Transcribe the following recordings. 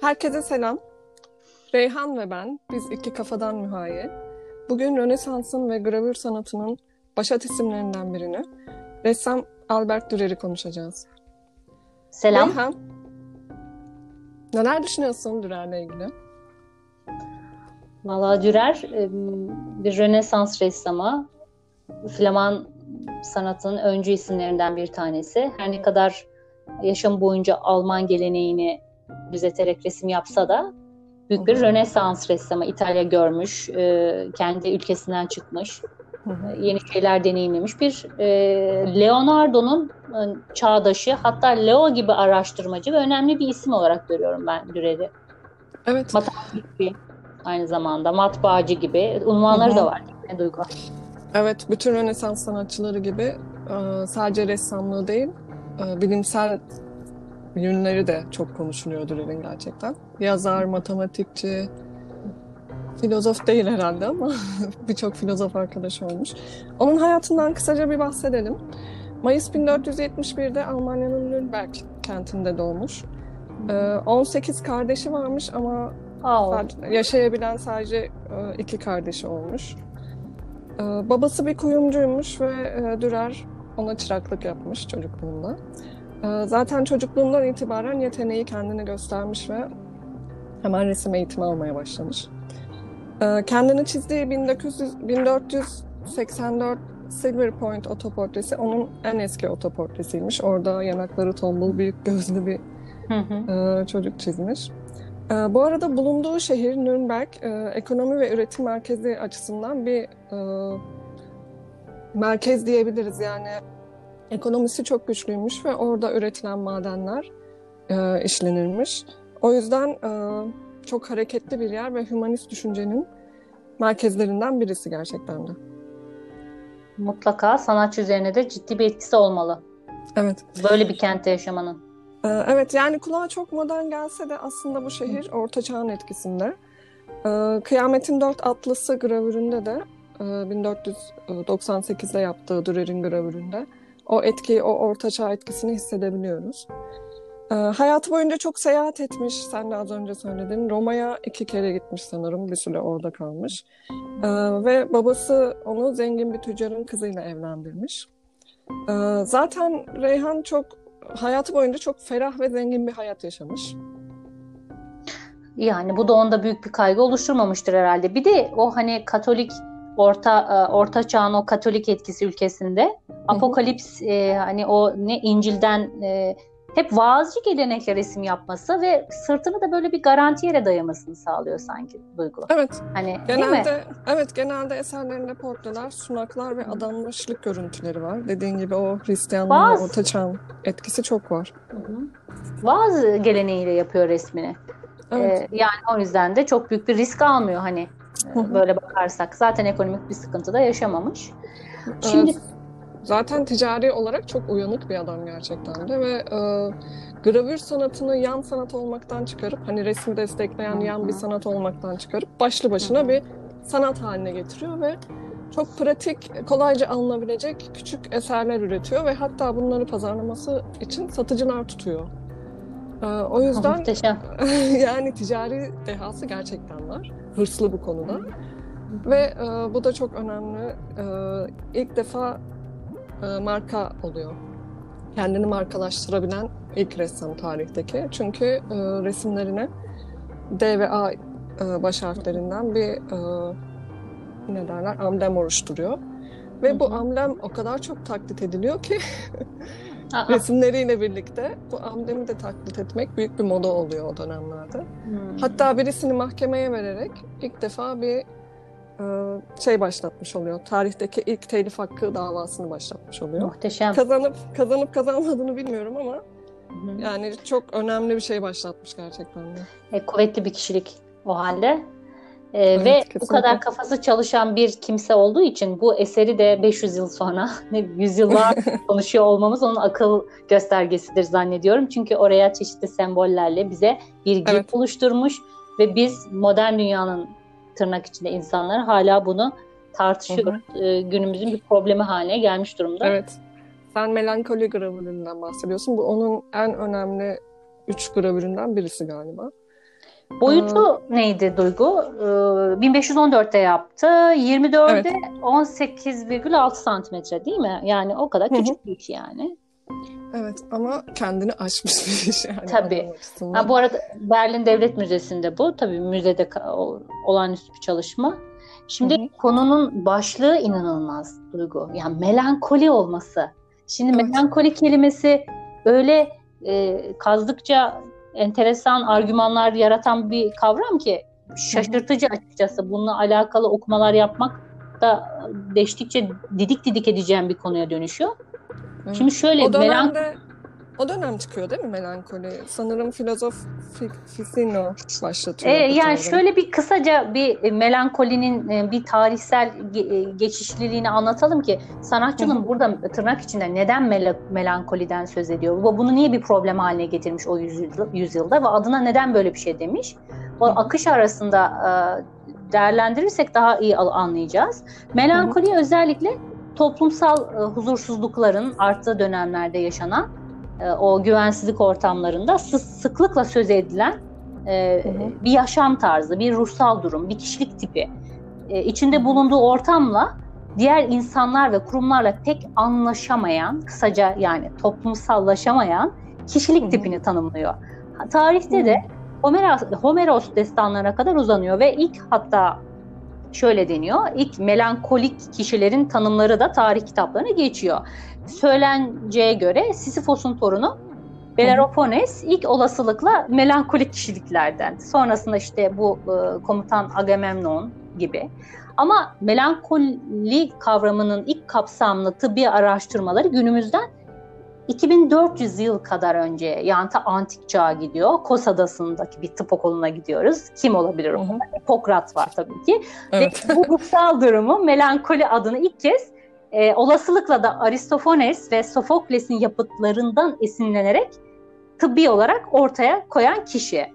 Herkese selam. Reyhan ve ben, biz iki kafadan mühayir. Bugün Rönesans'ın ve gravür sanatının başat isimlerinden birini, ressam Albert Dürer'i konuşacağız. Selam. Reyhan, neler düşünüyorsun Dürer'le ilgili? Valla Dürer bir Rönesans ressamı. Flaman sanatının öncü isimlerinden bir tanesi. Her ne kadar yaşam boyunca Alman geleneğini gözeterek resim yapsa da büyük bir Rönesans ressamı. İtalya görmüş, kendi ülkesinden çıkmış, yeni şeyler deneyimlemiş. Bir Leonardo'nun çağdaşı, hatta Leo gibi araştırmacı ve önemli bir isim olarak görüyorum ben Dürer'i. Evet. Matematikçi aynı zamanda, matbaacı gibi unvanları da var. Ne duygu. Evet, bütün Rönesans sanatçıları gibi sadece ressamlığı değil, bilimsel yönleri de çok konuşuluyor Dürer'in gerçekten. Yazar, matematikçi, filozof değil herhalde ama birçok filozof arkadaşı olmuş. Onun hayatından kısaca bir bahsedelim. Mayıs 1471'de Almanya'nın Nürnberg kentinde doğmuş. 18 kardeşi varmış ama yaşayabilen sadece 2 kardeşi olmuş. Babası bir kuyumcuymuş ve Dürer ona çıraklık yapmış çocukluğunda. Zaten çocukluğundan itibaren yeteneği kendini göstermiş ve hemen resim eğitimi almaya başlamış. Kendini çizdiği 1484 Silver Point otoportresi onun en eski otoportresiymiş. Orada yanakları tombul, büyük gözlü bir çocuk çizmiş. Bu arada bulunduğu şehir Nürnberg, ekonomi ve üretim merkezi açısından bir merkez diyebiliriz. Yani ekonomisi çok güçlüymüş ve orada üretilen madenler işlenirmiş. O yüzden çok hareketli bir yer ve hümanist düşüncenin merkezlerinden birisi gerçekten de. Mutlaka sanatçı üzerine de ciddi bir etkisi olmalı. Evet. Böyle bir kentte yaşamanın. Evet, yani kulağa çok modern gelse de aslında bu şehir Orta Çağ'ın etkisinde. Kıyametin Dört Atlısı gravüründe de 1498'de yaptığı Dürer'in gravüründe o etkiyi, o Orta Çağ etkisini hissedebiliyoruz. Hayatı boyunca çok seyahat etmiş, sen de az önce söyledin. Roma'ya 2 kere gitmiş sanırım, bir süre orada kalmış. Ve babası onu zengin bir tüccarın kızıyla evlendirmiş. Zaten Reyhan hayatı boyunca çok ferah ve zengin bir hayat yaşamış. Yani bu da onda büyük bir kaygı oluşturmamıştır herhalde. Bir de o hani Katolik Orta Çağ'ın o Katolik etkisi ülkesinde Apokalips hani o İncil'den hep vaazcı gelenekle resim yapması ve sırtını da böyle bir garanti yere dayamasını sağlıyor sanki Duygu. Evet. Hani genelde evet genelde eserlerinde portreler, sunaklar ve adanmışlık görüntüleri var. Dediğin gibi o Hristiyanlığın Orta Çağ'ın etkisi çok var. Vaaz geleneğiyle yapıyor resmini. Evet. Yani o yüzden de çok büyük bir risk almıyor hani. Böyle bakarsak zaten ekonomik bir sıkıntı da yaşamamış. Şimdi zaten ticari olarak çok uyanık bir adam gerçekten de ve gravür sanatını yan sanat olmaktan çıkarıp hani resmi destekleyen yan bir sanat olmaktan çıkarıp başlı başına bir sanat haline getiriyor ve çok pratik, kolayca alınabilecek küçük eserler üretiyor ve hatta bunları pazarlaması için satıcılar tutuyor. O yüzden yani ticari dehası gerçekten var. Hırslı bu konuda. Ve bu da çok önemli. İlk defa marka oluyor. Kendini markalaştırabilen ilk ressam tarihteki. Çünkü resimlerine D ve A baş harflerinden bir amblem oluşturuyor. Ve bu amblem o kadar çok taklit ediliyor ki resimleriyle birlikte bu amblemi de taklit etmek büyük bir moda oluyor o dönemlerde. Hatta birisini mahkemeye vererek ilk defa bir şey başlatmış oluyor. Tarihteki ilk telif hakkı davasını başlatmış oluyor. Muhteşem. Kazanıp kazanmadığını bilmiyorum ama yani çok önemli bir şey başlatmış gerçekten de. Kuvvetli bir kişilik o halde. Evet, ve kesinlikle. Bu kadar kafası çalışan bir kimse olduğu için bu eseri de 500 yıl sonra, yüzyıllar konuşuyor olmamız onun akıl göstergesidir zannediyorum. Çünkü oraya çeşitli sembollerle bize bir girip oluşturmuş ve biz modern dünyanın tırnak içinde insanlar hala bunu tartışıyoruz. Günümüzün bir problemi haline gelmiş durumda. Evet. Sen melankoli gravüründen bahsediyorsun. Bu onun en önemli 3 gravüründen birisi galiba. Boyutu neydi Duygu? 1514'te yaptı. 24'de evet. 18,6 santimetre değil mi? Yani o kadar küçük büyük yani. Evet ama kendini açmış bir iş. Yani tabii. Ha, bu arada Berlin Devlet Müzesi'nde bu. Tabii müzede olağanüstü bir çalışma. Şimdi konunun başlığı inanılmaz Duygu. Yani melankoli olması. Şimdi melankoli kelimesi öyle kazdıkça enteresan argümanlar yaratan bir kavram ki şaşırtıcı açıkçası. Bununla alakalı okumalar yapmak da değiştikçe didik didik edeceğim bir konuya dönüşüyor. Evet. Şimdi şöyle o dönem çıkıyor değil mi melankoli? Sanırım filozof Ficino başlatıyor. Yani şöyle bir kısaca bir melankolinin bir tarihsel geçişliliğini anlatalım ki sanatçının burada tırnak içinde neden melankoliden söz ediyor? Bunu niye bir problem haline getirmiş o yüzyılda ve adına neden böyle bir şey demiş? O akış arasında değerlendirirsek daha iyi anlayacağız. Melankoli özellikle toplumsal huzursuzlukların arttığı dönemlerde yaşanan o güvensizlik ortamlarında sıklıkla söz edilen bir yaşam tarzı, bir ruhsal durum, bir kişilik tipi. İçinde bulunduğu ortamla diğer insanlar ve kurumlarla pek anlaşamayan, kısaca yani toplumsallaşamayan kişilik tipini tanımlıyor. Tarihte de Homeros destanlarına kadar uzanıyor ve ilk hatta şöyle deniyor, ilk melankolik kişilerin tanımları da tarih kitaplarına geçiyor. Söylenceye göre Sisyphos'un torunu Bellerophones ilk olasılıkla melankolik kişiliklerden. Sonrasında işte bu komutan Agamemnon gibi. Ama melankoli kavramının ilk kapsamlı tıbbi araştırmaları günümüzden 2400 yıl kadar önce, yani ta antik çağa gidiyor. Kos Adası'ndaki bir tıp okuluna gidiyoruz. Kim olabilir o? Hipokrat var tabii ki. Evet. Ve bu ruhsal durumu melankoli adını ilk kez olasılıkla da Aristofanes ve Sofokles'in yapıtlarından esinlenerek tıbbi olarak ortaya koyan kişi.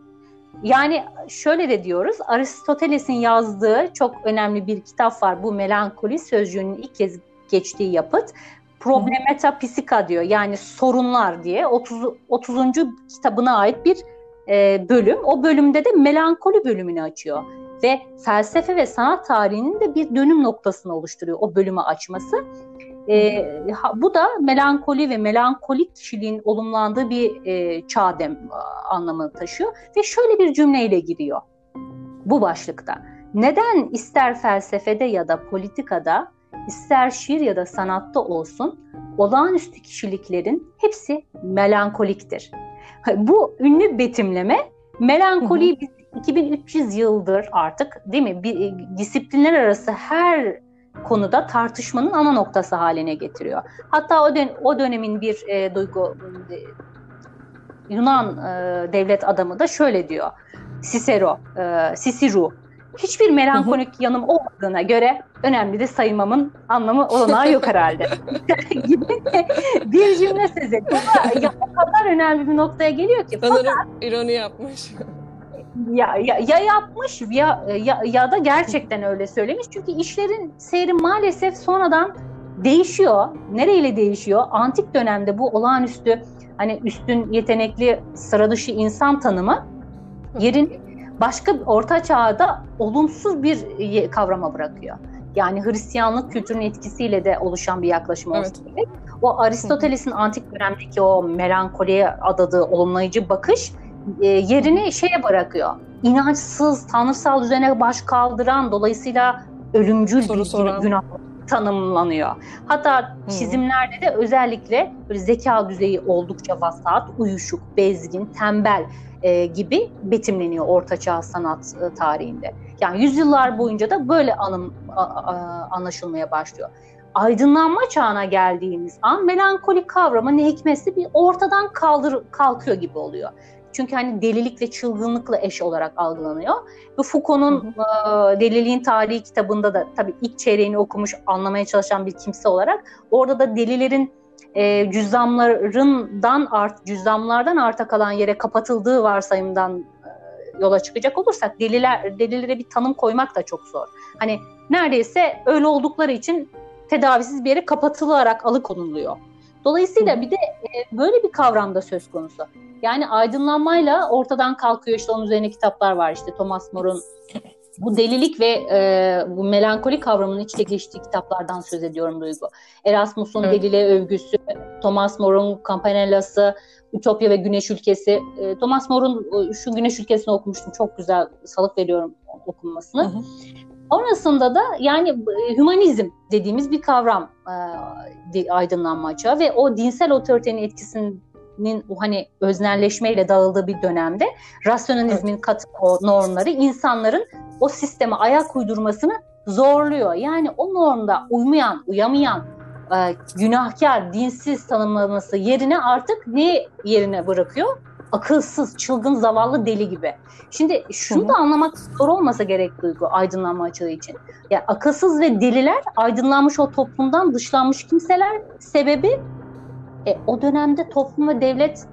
Yani şöyle de diyoruz, Aristoteles'in yazdığı çok önemli bir kitap var. Bu melankoli sözcüğünün ilk kez geçtiği yapıt. Problemata Physica diyor, yani sorunlar diye 30. kitabına ait bir bölüm. O bölümde de melankoli bölümünü açıyor ve felsefe ve sanat tarihinin de bir dönüm noktasını oluşturuyor o bölümü açması. Bu da melankoli ve melankolik kişiliğin olumlandığı bir çağ anlamını taşıyor ve şöyle bir cümleyle giriyor bu başlıkta. Neden ister felsefede ya da politikada, İster şiir ya da sanatta olsun, olağanüstü kişiliklerin hepsi melankoliktir. Bu ünlü betimleme, melankoliyi 2300 yıldır artık değil mi? Disiplinler arası her konuda tartışmanın ana noktası haline getiriyor. Hatta o dönemin bir Duygu, Yunan devlet adamı da şöyle diyor, Sisero. Hiçbir melankolik yanım olmadığına göre önemli de sayılmamın anlamı olanağı yok herhalde. Gibi bir cümle söz ediyor. Ya o kadar önemli bir noktaya geliyor ki. Sanırım ironi yapmış. Ya yapmış ya da gerçekten öyle söylemiş. Çünkü işlerin seyri maalesef sonradan değişiyor. Nereyle değişiyor? Antik dönemde bu olağanüstü, hani üstün, yetenekli, sıra dışı insan tanımı yerin başka orta çağda olumsuz bir kavrama bırakıyor. Yani Hristiyanlık kültürünün etkisiyle de oluşan bir yaklaşım olsun. Evet. O Aristoteles'in antik dönemdeki o melankoliye adadığı olumlayıcı bakış yerini şeye bırakıyor. İnançsız, tanrısal düzene baş kaldıran, dolayısıyla ölümcül bir günah tanımlanıyor. Hatta çizimlerde de özellikle zeka düzeyi oldukça vasat, uyuşuk, bezgin, tembel gibi betimleniyor ortaçağ sanat tarihinde. Yani yüzyıllar boyunca da böyle anlaşılmaya başlıyor. Aydınlanma çağına geldiğimiz an melankolik kavramı ne hikmetse bir ortadan kalkıyor gibi oluyor. Çünkü hani delilik ve çılgınlıkla eş olarak algılanıyor. Bu Foucault'un Deliliğin Tarihi kitabında da tabii ilk çeyreğini okumuş, anlamaya çalışan bir kimse olarak orada da delilerin cüzdanlardan arta kalan yere kapatıldığı varsayımdan yola çıkacak olursak delilere bir tanım koymak da çok zor. Hani neredeyse öyle oldukları için tedavisiz bir yere kapatılarak alıkonuluyor. Dolayısıyla bir de böyle bir kavram da söz konusu. Yani aydınlanmayla ortadan kalkıyor. İşte onun üzerine kitaplar var, işte Thomas More'un bu delilik ve bu melankoli kavramının içine geçtiği kitaplardan söz ediyorum Duygu. Erasmus'un deliliğe övgüsü, Thomas More'un Campanella'sı, Utopya ve Güneş Ülkesi. Thomas More'un şu Güneş Ülkesi'ni okumuştum. Çok güzel, salık veriyorum okunmasını. Hı hı. Orasında da yani hümanizm dediğimiz bir kavram aydınlanma açığa ve o dinsel otoritenin etkisinin hani öznelleşmeyle dağıldığı bir dönemde rasyonalizmin katı o normları insanların o sisteme ayak uydurmasını zorluyor. Yani o normda uymayan, uyamayan, günahkar, dinsiz tanımlaması yerine artık ne yerine bırakıyor? Akılsız, çılgın, zavallı deli gibi. Şimdi şunu da anlamak zor olmasa gerek Duygu aydınlanma açığı için. Yani akılsız ve deliler aydınlanmış o toplumdan dışlanmış kimseler sebebi o dönemde toplum ve devlet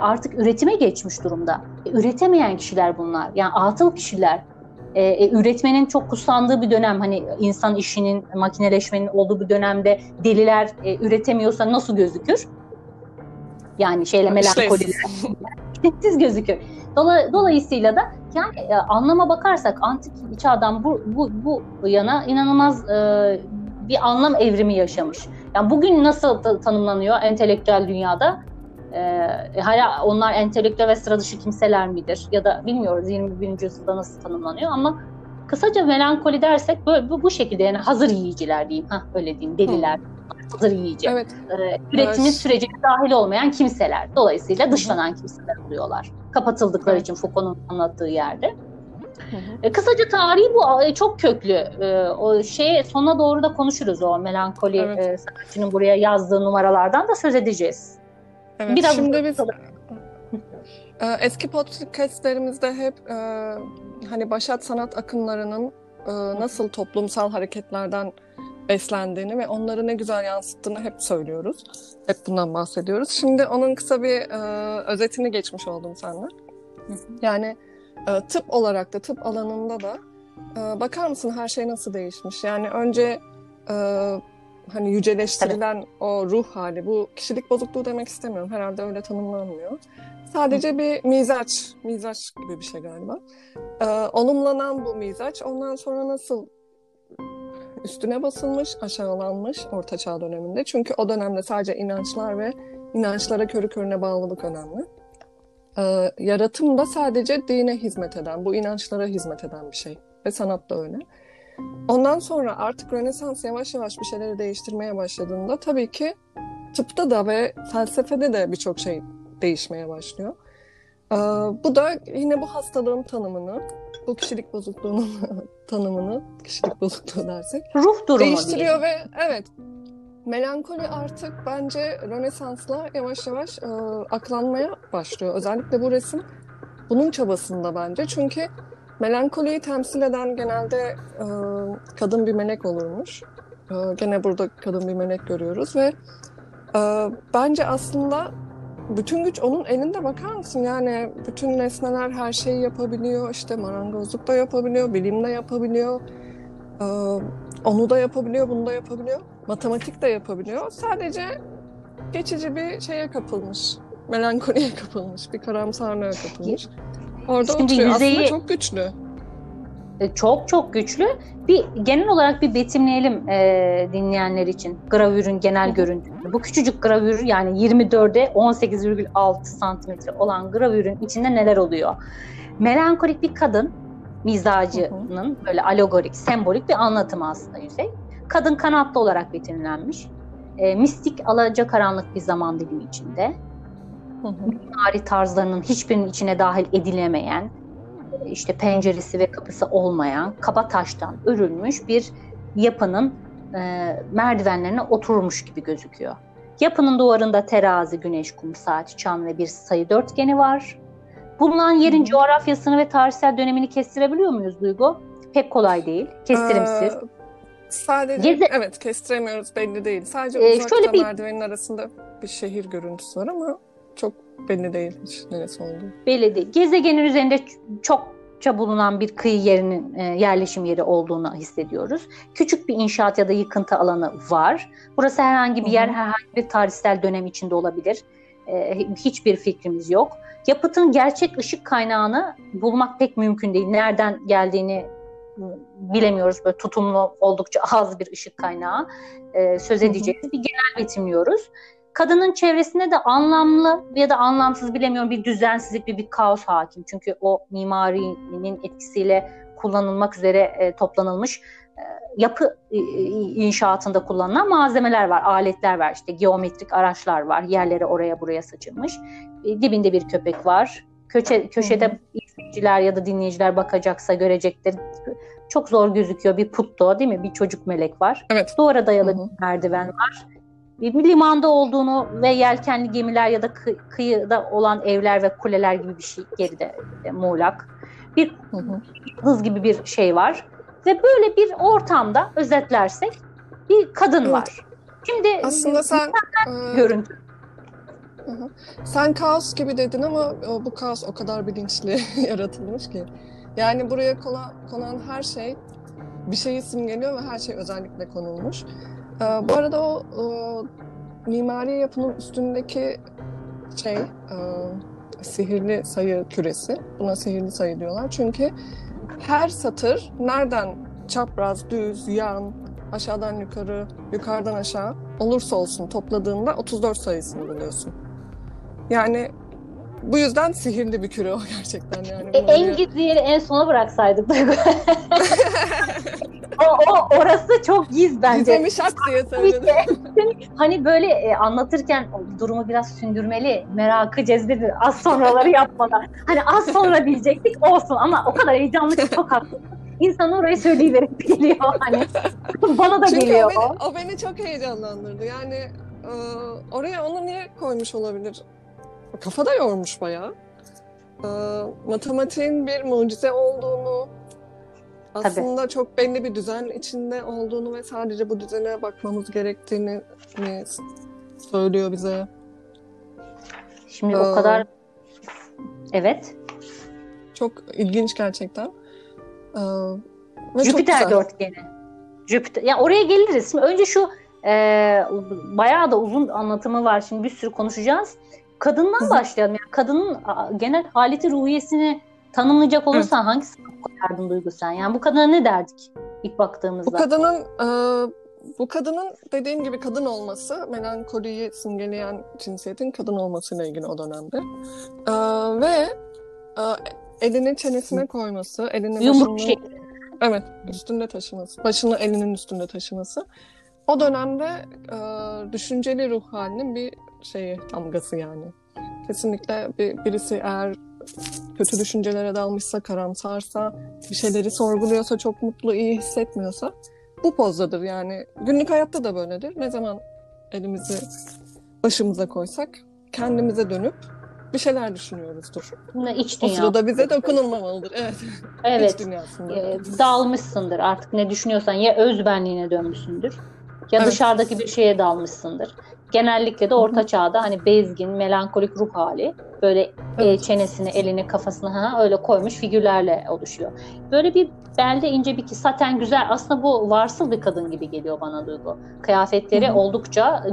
artık üretime geçmiş durumda. Üretemeyen kişiler bunlar. Yani atıl kişiler. Üretmenin çok kutsandığı bir dönem, hani insan işinin, makineleşmenin olduğu bir dönemde deliler üretemiyorsa nasıl gözükür? Yani şeyle melankoliyle. Siz gözükür. Dolayısıyla da yani anlama bakarsak antik çağdan bu yana inanılmaz bir anlam evrimi yaşamış. Yani bugün nasıl tanımlanıyor entelektüel dünyada? Hala onlar entelektüel ve sıra dışı kimseler midir? Ya da bilmiyoruz 21. yüzyılda nasıl tanımlanıyor, ama kısaca melankoli dersek böyle, bu şekilde yani hazır yiyiciler diyeyim. Öyle diyeyim, deliler. Hazır yiyici. Evet. Üretimin sürecine dahil olmayan kimseler. Dolayısıyla dışlanan kimseler oluyorlar. Kapatıldıkları için Foucault'un anlattığı yerde. Kısaca tarihi bu çok köklü. O sona doğru da konuşuruz o melankoli sanatçının buraya yazdığı numaralardan da söz edeceğiz. Evet, biraz şimdi biz eski podcastlerimizde hep hani başat sanat akımlarının nasıl toplumsal hareketlerden beslendiğini ve onları ne güzel yansıttığını hep söylüyoruz. Hep bundan bahsediyoruz. Şimdi onun kısa bir özetini geçmiş oldum seninle. Yani tıp olarak da, tıp alanında da bakar mısın her şey nasıl değişmiş? Yani önce hani yüceleştirilen o ruh hali, bu kişilik bozukluğu demek istemiyorum. Herhalde öyle tanımlanmıyor. Sadece bir mizaç gibi bir şey galiba. Olumlanan bu mizaç ondan sonra nasıl üstüne basılmış, aşağılanmış Orta Çağ döneminde. Çünkü o dönemde sadece inançlar ve inançlara körü körüne bağlılık önemli. Yaratım da sadece dine hizmet eden, bu inançlara hizmet eden bir şey. Ve sanat da öyle. Ondan sonra artık Rönesans yavaş yavaş bir şeyleri değiştirmeye başladığında tabii ki tıpta da ve felsefede de birçok şey değişmeye başlıyor. Bu da yine bu hastalığın tanımını, bu kişilik bozukluğunun tanımını, kişilik bozukluğu dersek, ruh durumu değiştiriyor diye. Ve evet, melankoli artık bence Rönesans'la yavaş yavaş aklanmaya başlıyor. Özellikle bu resim bunun çabasında bence. Çünü melankoliyi temsil eden genelde kadın bir melek olurmuş. Gene burada kadın bir melek görüyoruz ve bence aslında bütün güç onun elinde, bakar mısın? Yani bütün nesneler her şeyi yapabiliyor. İşte marangozluk da yapabiliyor, bilim de yapabiliyor, onu da yapabiliyor, bunu da yapabiliyor, matematik de yapabiliyor. Sadece geçici bir şeye kapılmış, melankoliye kapılmış, bir karamsarlığa kapılmış. Orada şimdi oturuyor. Aslında çok güçlü. Çok güçlü. Genel olarak bir betimleyelim dinleyenler için. Gravürün genel görüntüsü. Bu küçücük gravür, yani 24'e 18,6 santimetre olan gravürün içinde neler oluyor? Melankolik bir kadın mizacının böyle alegorik, sembolik bir anlatımı aslında yüzey. Kadın kanatlı olarak betimlenmiş. Mistik, alacakaranlık bir zaman dilimi içinde. Mimari tarzlarının hiçbirinin içine dahil edilemeyen, işte penceresi ve kapısı olmayan, kaba taştan örülmüş bir yapının merdivenlerine oturmuş gibi gözüküyor. Yapının duvarında terazi, güneş, kum, saat, çan ve bir sayı dörtgeni var. Bulunan yerin coğrafyasını ve tarihsel dönemini kestirebiliyor muyuz Duygu? Pek kolay değil, kestirimsiz. Sadece evet, kestiremiyoruz, belli değil. Sadece uzakta merdivenin arasında bir şehir görüntüsü var ama çok belli değil hiç neresi olduğu. Belli değil. Gezegenin üzerinde çokça bulunan bir kıyı yerinin yerleşim yeri olduğunu hissediyoruz. Küçük bir inşaat ya da yıkıntı alanı var. Burası herhangi bir yer, herhangi bir tarihsel dönem içinde olabilir. hiçbir fikrimiz yok. Yapıtın gerçek ışık kaynağını bulmak pek mümkün değil. Nereden geldiğini bilemiyoruz. Böyle tutumlu oldukça az bir ışık kaynağı söz edeceğiz. Bir genel betimliyoruz. Kadının çevresinde de anlamlı ya da anlamsız bilemiyorum bir düzensizlik, bir kaos hakim. Çünkü o mimarinin etkisiyle kullanılmak üzere toplanılmış yapı inşaatında kullanılan malzemeler var, aletler var. İşte geometrik araçlar var, yerlere oraya buraya saçılmış. Dibinde bir köpek var. Köşede izleyiciler ya da dinleyiciler bakacaksa görecektir. Çok zor gözüküyor bir putto, değil mi? Bir çocuk melek var. Evet. Duvara dayalı bir merdiven var. Limanda olduğunu ve yelkenli gemiler ya da kıyıda olan evler ve kuleler gibi bir şey geride muğlak. Bir hız gibi bir şey var. Ve böyle bir ortamda özetlersek bir kadın var. Şimdi aslında sen görüntü. Sen kaos gibi dedin ama bu kaos o kadar bilinçli yaratılmış ki. Yani buraya konan her şey bir şeyi simgeliyor ve her şey özellikle konulmuş. Bu arada o mimari yapının üstündeki sihirli sayı küresi. Buna sihirli sayı diyorlar. Çünkü her satır nereden çapraz, düz, yan, aşağıdan yukarı, yukarıdan aşağı olursa olsun topladığında 34 sayısını buluyorsun. Yani bu yüzden sihirli bir küre o gerçekten. Yani en gizli yeri en sona bıraksaydık. Orası çok giz bence. Gizlemiş hak diye söyledim. Hani böyle anlatırken durumu biraz sündürmeli, merakı cezbedir. Az sonraları yapmadan. Hani az sonra diyecektik olsun ama o kadar heyecanlı ki çok haklı. İnsan orayı söyleyiverip geliyor hani. Bana da çünkü geliyor. Çünkü o beni çok heyecanlandırdı. Yani oraya onu niye koymuş olabilir? Kafada yormuş bayağı. Matematiğin bir mucize olduğunu, aslında tabii çok belli bir düzen içinde olduğunu ve sadece bu düzene bakmamız gerektiğini söylüyor bize. Şimdi o kadar... Evet. Çok ilginç gerçekten. Jüpiter dörtgeni. Jüpiter. Yani oraya geliriz. Şimdi önce şu bayağı da uzun anlatımı var. Şimdi bir sürü konuşacağız. Kadından başlayalım. Yani kadının genel haleti ruhiyesini tanımlayacak olursan hangi sınıf koyardın Duygu sen? Yani bu kadına ne derdik ilk baktığımızda? Bu kadının dediğim gibi kadın olması, melankoliyi simgeleyen cinsiyetin kadın olmasıyla ilgili o dönemde. Elini çenesine koyması, elini başını... Şey. Evet, üstünde taşıması. Başını elinin üstünde taşıması. O dönemde düşünceli ruh halinin bir damgası yani. Kesinlikle birisi eğer kötü düşüncelere dalmışsa, karamsarsa, bir şeyleri sorguluyorsa, çok mutlu, iyi hissetmiyorsa bu pozdadır yani. Günlük hayatta da böyledir. Ne zaman elimizi başımıza koysak kendimize dönüp bir şeyler düşünüyoruzdur. İç dünya. O sırada bize dokunulmamalıdır. Evet. Evet. İç dünyasında. Dalmışsındır artık ne düşünüyorsan. Ya öz benliğine dönmüşsündür ya dışarıdaki bir şeye dalmışsındır. Genellikle de orta çağda hani bezgin, melankolik ruh hali böyle çenesini, elini, kafasını öyle koymuş figürlerle oluşuyor. Böyle bir belde ince bir saten güzel. Aslında bu varsıl bir kadın gibi geliyor bana Duygu. Kıyafetleri oldukça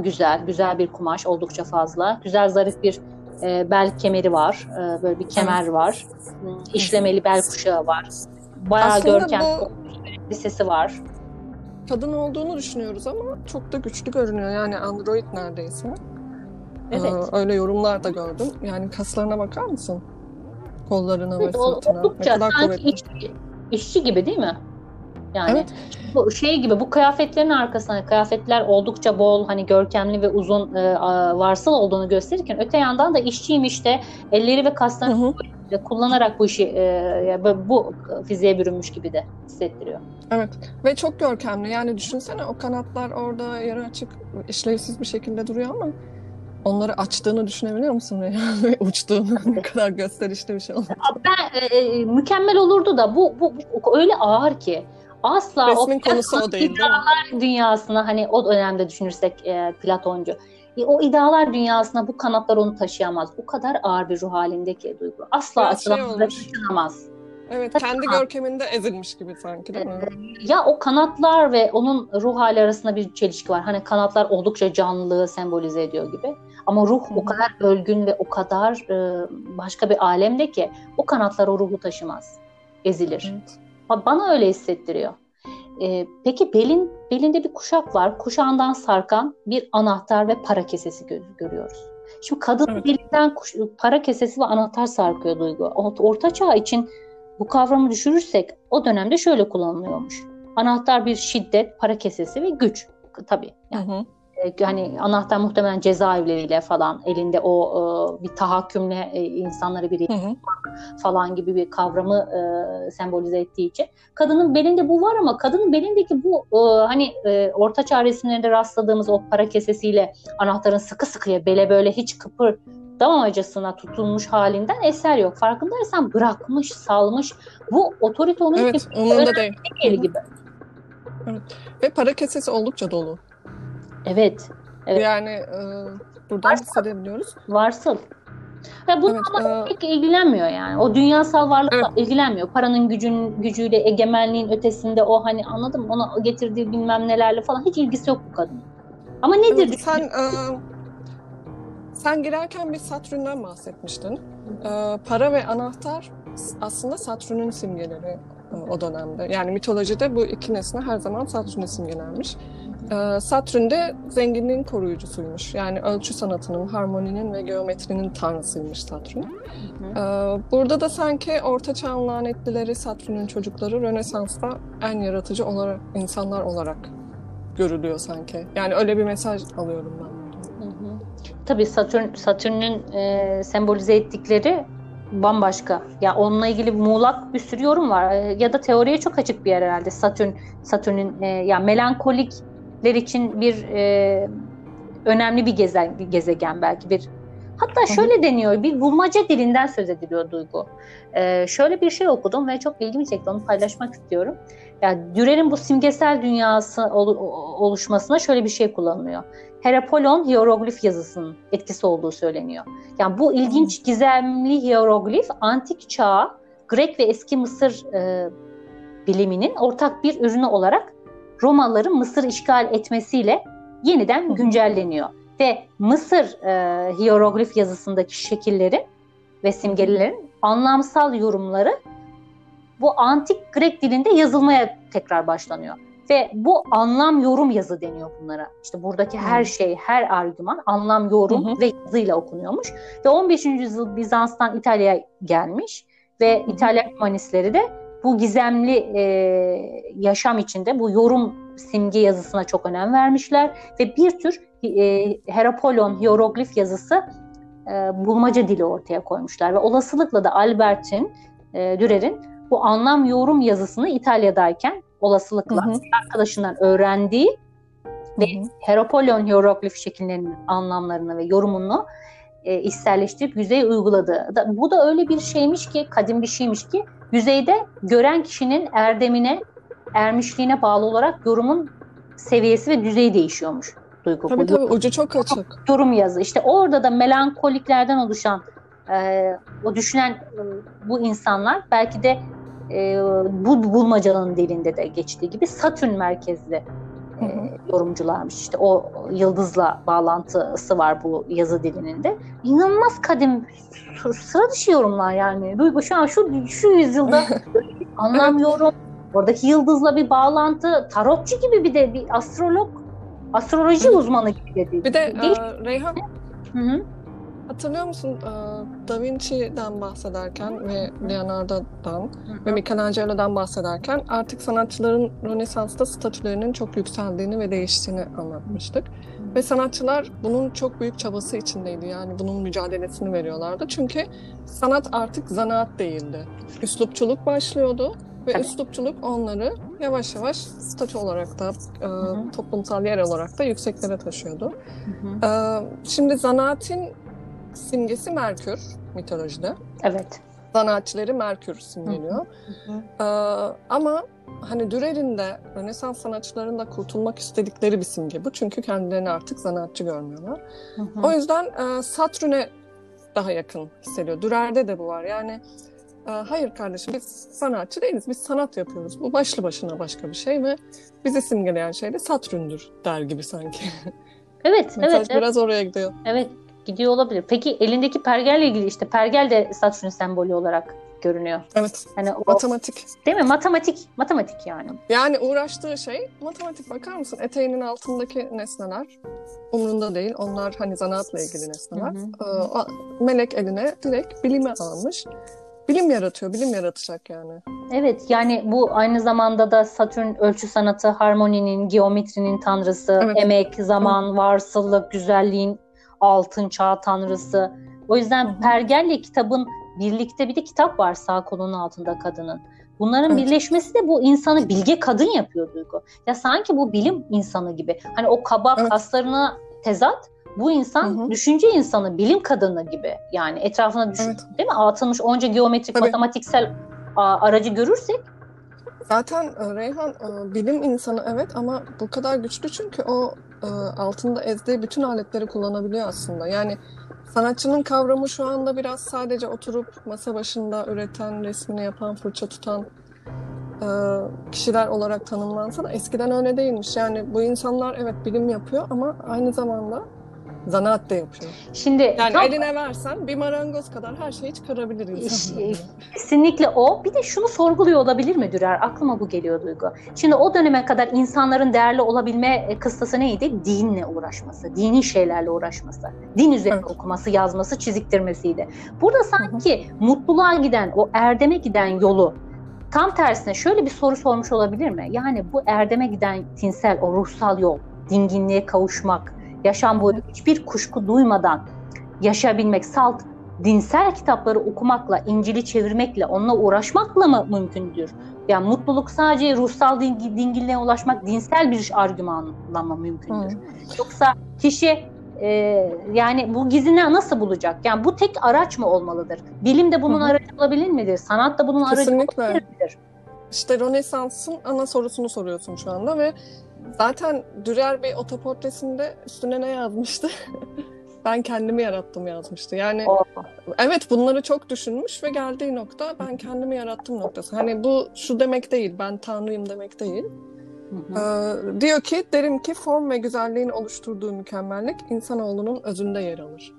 güzel bir kumaş, oldukça fazla. Güzel zarif bir bel kemeri var. Böyle bir kemer var. İşlemeli bel kuşağı var. Bayağı görkemli bir sesi var. Kadın olduğunu düşünüyoruz ama çok da güçlü görünüyor. Yani android neredeyse. Evet. Öyle yorumlar da gördüm. Yani kaslarına bakar mısın? Kollarına ve sırtına. Ne kadar kuvvetli. İşçi gibi değil mi? Yani bu gibi bu kıyafetlerin arkasına kıyafetler oldukça bol görkemli ve uzun varsıl olduğunu gösterirken öte yandan da işçiymiş de elleri ve kaslarını kullanarak bu işi bu fiziğe bürünmüş gibi de hissettiriyor. Evet ve çok görkemli yani düşünsene o kanatlar orada yarı açık işlevsiz bir şekilde duruyor ama onları açtığını düşünebiliyor musun? Yani uçtuğunu ne kadar gösterişli bir şey oldu. Mükemmel olurdu da bu öyle ağır ki. Asla resmin konusu o değil. İdealar dünyasına o dönemde düşünürsek Platoncu. O idealar dünyasına bu kanatlar onu taşıyamaz. O kadar ağır bir ruh halindeki Duygu. Asla açılamaz. Evet, kendi görkeminde ezilmiş gibi sanki, değil mi? Ya o kanatlar ve onun ruh hali arasında bir çelişki var. Hani kanatlar oldukça canlılığı sembolize ediyor gibi. Ama ruh o kadar ölgün ve o kadar başka bir alemde ki o kanatlar o ruhu taşımaz. Ezilir. Evet. Bana öyle hissettiriyor. Peki belinde bir kuşak var. Kuşağından sarkan bir anahtar ve para kesesi görüyoruz. Şimdi kadının belinden para kesesi ve anahtar sarkıyor Duygu. Orta çağ için bu kavramı düşürürsek o dönemde şöyle kullanılıyormuş. Anahtar bir şiddet, para kesesi ve güç tabii. Yani, yani anahtar muhtemelen cezaevleriyle falan elinde o bir tahakkümle insanları bir falan gibi bir kavramı sembolize ettiği için. Kadının belinde bu var ama kadının belindeki bu hani ortaçağ resimlerinde rastladığımız o para kesesiyle anahtarın sıkı sıkıya bele böyle hiç kıpırdamacasına tutulmuş halinden eser yok. Farkındaysan bırakmış, salmış. Bu otorite onun gibi. Evet. Ve para kesesi oldukça dolu. Evet, evet. Yani buradan hissedebiliyoruz. Varsıl. Ya bununla pek ilgilenmiyor yani. O dünyasal varlıkla ilgilenmiyor. Paranın gücüyle, egemenliğin ötesinde o hani anladın mı? Ona getirdiği bilmem nelerle falan hiç ilgisi yok bu kadın. Ama nedir? Evet, sen girerken bir Satürn'den bahsetmiştin. Para ve anahtar aslında Satürn'ün simgeleri o dönemde. Yani mitolojide bu iki nesne her zaman Satürn'e simgelenmiş. Satürn de zenginliğin koruyucusuymuş. Yani ölçü sanatının, harmoninin ve geometrinin tanrısıymış Satürn. Burada da sanki Orta Çağ'ın lanetlileri, Satürn'ün çocukları Rönesans'ta en yaratıcı olarak, insanlar olarak görülüyor sanki. Yani öyle bir mesaj alıyorum ben. Tabii Satürn'ün sembolize ettikleri bambaşka. Ya onunla ilgili muğlak bir sürü yorum var. Ya da teoriye çok açık bir yer herhalde. Satürn'ün ya melankolik için bir önemli bir gezegen belki bir. Hatta şöyle deniyor, bir bulmaca dilinden söz ediliyor Duygu. Şöyle bir şey okudum ve çok ilgimi çekti, onu paylaşmak istiyorum. Yani Dürer'in bu simgesel dünyası oluşmasına şöyle bir şey kullanılıyor. Horapollon hieroglif yazısının etkisi olduğu söyleniyor. Yani bu ilginç gizemli hieroglif antik çağ Grek ve eski Mısır biliminin ortak bir ürünü olarak Romalıların Mısır işgal etmesiyle yeniden güncelleniyor. Ve Mısır hieroglif yazısındaki şekillerin ve simgelerin anlamsal yorumları bu antik Grek dilinde yazılmaya tekrar başlanıyor. Ve bu anlam yorum yazı deniyor bunlara. İşte buradaki her şey, her argüman anlam yorum ve yazıyla okunuyormuş. Ve 15. yüzyıl Bizans'tan İtalya'ya gelmiş ve İtalyan humanistleri de bu gizemli yaşam içinde bu yorum simge yazısına çok önem vermişler ve bir tür Horapollon hieroglif yazısı bulmaca dili ortaya koymuşlar ve olasılıkla da Dürer'in bu anlam yorum yazısını İtalya'dayken olasılıkla arkadaşından öğrendiği ve Horapollon hieroglif şekillerinin anlamlarını ve yorumunu içselleştirip yüzeye uyguladığı. Bu da öyle bir şeymiş ki, kadim bir şeymiş ki yüzeyde gören kişinin erdemine, ermişliğine bağlı olarak yorumun seviyesi ve düzeyi değişiyormuş. Duygu. Tabii ucu çok açık. Yorum yazı. İşte orada da melankoliklerden oluşan o düşünen bu insanlar belki de bu bulmacanın dilinde de geçtiği gibi Satürn merkezli yorumcularmış. İşte o yıldızla bağlantısı var bu yazı dilinin de. İnanılmaz kadim, sıra dışı yorumlar yani. Duygu şu an şu yüzyılda anlam yorum, oradaki yıldızla bir bağlantı, tarotçu gibi bir de bir astrolog, astroloji uzmanı gibi dedi. Bir de Reyhan, hatırlıyor musun Da Vinci'den bahsederken ve Leonardo'dan ve Michelangelo'dan bahsederken artık sanatçıların Rönesans'ta statülerinin çok yükseldiğini ve değiştiğini anlatmıştık. Ve sanatçılar bunun çok büyük çabası içindeydi. Yani bunun mücadelesini veriyorlardı. Çünkü sanat artık zanaat değildi. Üslupçuluk başlıyordu ve üslupçuluk onları yavaş yavaş statü olarak da toplumsal yer olarak da yükseklere taşıyordu. Şimdi zanaatin simgesi Merkür mitolojide. Evet. Sanatçıları Merkür simgeliyor. Ama hani Dürer'in de Rönesans sanatçılarının da kurtulmak istedikleri bir simge bu. Çünkü kendilerini artık sanatçı görmüyorlar. O yüzden Satürn'e daha yakın hissediyor. Dürer'de de bu var. Yani hayır kardeşim biz sanatçı değiliz, biz sanat yapıyoruz. Bu başlı başına başka bir şey ve bizi simgeleyen şey de Satürn'dür der gibi sanki. Evet. Mesaj biraz oraya gidiyor. Evet, gidiyor olabilir. Peki elindeki pergelle ilgili işte pergel de Satürn sembolü olarak görünüyor. Evet. Hani o, matematik. Değil mi? Matematik yani. Yani uğraştığı şey matematik. Bakar mısın? Eteğinin altındaki nesneler umrunda değil. Onlar hani zanaatla ilgili nesneler. Hı-hı. Melek eline direkt bilime almış. Bilim yaratıyor, bilim yaratacak yani. Evet, yani bu aynı zamanda da Satürn ölçü sanatı, harmoninin, geometrinin tanrısı, evet. Emek, zaman, evet. Varsıllık, güzelliğin, altın çağ tanrısı. O yüzden pergelle kitabın birlikte, bir de kitap var sağ kolunun altında kadının. Bunların evet. birleşmesi de bu insanı bilge kadın yapıyor Duygu. Ya sanki bu bilim insanı gibi. Hani o kaba evet. kaslarına tezat. Bu insan hı hı. düşünce insanı, bilim kadını gibi. Yani etrafına düşün, evet. değil mi? Atılmış onca geometrik, tabii. matematiksel aracı görürsek. Zaten Reyhan bilim insanı evet ama bu kadar güçlü çünkü o altında ezdiği bütün aletleri kullanabiliyor aslında. Yani sanatçının kavramı şu anda biraz sadece oturup masa başında üreten, resmini yapan, fırça tutan kişiler olarak tanımlansa da eskiden öyle değilmiş. Yani bu insanlar evet bilim yapıyor ama aynı zamanda zanaat da yapıyor. Şimdi yani tam, eline versen bir marangoz kadar her şeyi çıkarabilir insan. Kesinlikle o. Bir de şunu sorguluyor olabilir mi Dürer? Aklıma bu geliyor Duygu. Şimdi o döneme kadar insanların değerli olabilme kıstası neydi? Dinle uğraşması, dini şeylerle uğraşması, din üzerine evet. okuması, yazması, çiziktirmesiydi. Burada sanki hı-hı. mutluluğa giden, o erdeme giden yolu tam tersine şöyle bir soru sormuş olabilir mi? Yani bu erdeme giden tinsel, o ruhsal yol, dinginliğe kavuşmak, yaşam boyu hiçbir kuşku duymadan yaşayabilmek, salt dinsel kitapları okumakla, İncil'i çevirmekle, onunla uğraşmakla mı mümkündür? Yani mutluluk sadece ruhsal dinginliğe ulaşmak, dinsel bir argümanla mı mümkündür? Yoksa kişi yani bu gizini nasıl bulacak? Yani bu tek araç mı olmalıdır? Bilim de bunun aracı olabilir midir? Sanat da bunun aracı olabilir midir? İşte Rönesans'ın ana sorusunu soruyorsun şu anda ve zaten Dürer bir otoportresinde üstüne ne yazmıştı? Ben kendimi yarattım yazmıştı. Yani evet bunları çok düşünmüş ve geldiği nokta ben kendimi yarattım noktası. Hani bu şu demek değil, ben tanrıyım demek değil. Diyor ki derim ki form ve güzelliğin oluşturduğu mükemmellik insanoğlunun özünde yer alır.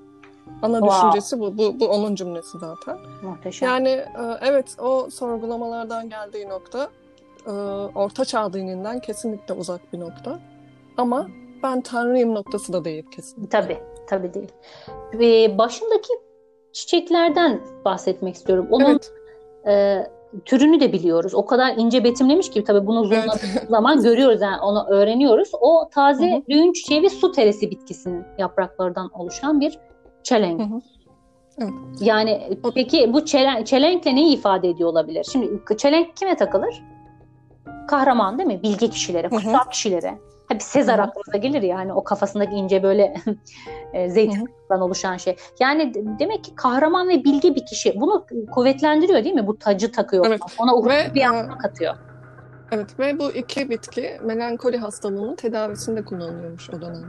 Ana düşüncesi bu. Bu onun cümlesi zaten. Muhteşem. Yani evet o sorgulamalardan geldiği nokta Orta Çağ dininden kesinlikle uzak bir nokta. Ama ben tanrıyım noktası da değil kesinlikle. Tabii değil. Ve başındaki çiçeklerden bahsetmek istiyorum. Onun evet. Türünü de biliyoruz. O kadar ince betimlemiş ki tabii bunu uzunladığı evet. zaman görüyoruz. Yani onu öğreniyoruz. O taze hı-hı. düğün çiçeği ve su teresi bitkisinin yapraklarından oluşan bir çelenk. Hı-hı. Evet. Yani peki bu çelenkle neyi ifade ediyor olabilir? Şimdi çelenk kime takılır? Kahraman değil mi? Bilge kişilere, kutsal kişilere. Hep Sezar aklımıza gelir ya hani o kafasındaki ince böyle zeytinlikten oluşan şey. Yani demek ki kahraman ve bilge bir kişi. Bunu kuvvetlendiriyor değil mi? Bu tacı takıyor. Evet. Ona uğurlu bir anlam katıyor. Evet ve bu iki bitki melankoli hastalığının tedavisinde kullanılıyormuş o dönemde.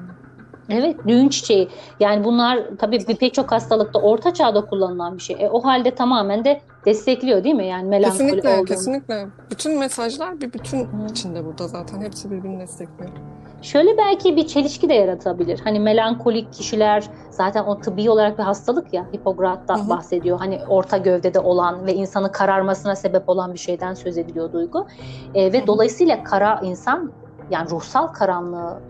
Evet, düğün çiçeği. Yani bunlar tabii pek çok hastalıkta Orta Çağ'da kullanılan bir şey. O halde tamamen de destekliyor değil mi? Yani melankoli olduğunu. Kesinlikle. Bütün mesajlar bir bütün içinde burada zaten. Hepsi birbirini destekliyor. Şöyle belki bir çelişki de yaratabilir. Hani melankolik kişiler zaten o tıbbi olarak bir hastalık ya. Hipokrat'tan bahsediyor. Hani orta gövdede olan ve insanın kararmasına sebep olan bir şeyden söz ediliyor Duygu. Ve dolayısıyla kara insan yani ruhsal karanlığı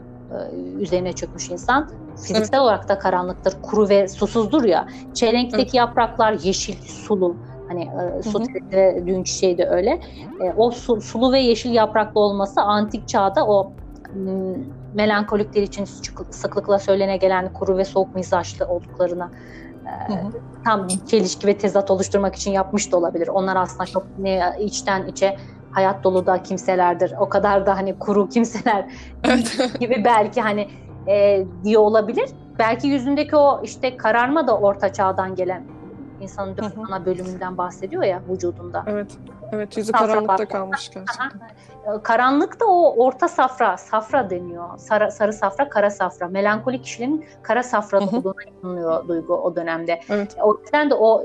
üzerine çökmüş insan fiziksel olarak da karanlıktır, kuru ve susuzdur ya. Çelenkteki yapraklar yeşil, sulu. Hani su ve düğün çiçeği de öyle. O sulu ve yeşil yapraklı olması antik çağda o melankolikler için sıklıkla söylene gelen kuru ve soğuk mizaçlı olduklarına tam çelişki ve tezat oluşturmak için yapmış da olabilir. Onlar aslında çok içten içe hayat dolu da kimselerdir. O kadar da hani kuru kimseler gibi belki hani diye olabilir. Belki yüzündeki o işte kararma da Orta Çağ'dan gelen İnsanın 4 ana bölümünden bahsediyor ya vücudunda. Evet, evet, yüzü karanlıkta kalmış gerçekten. Karanlıkta o orta safra, safra deniyor. Sarı safra, kara safra. Melankolik kişilerin kara safra olduğuna inanılıyor duygu o dönemde. Evet. O yüzden de o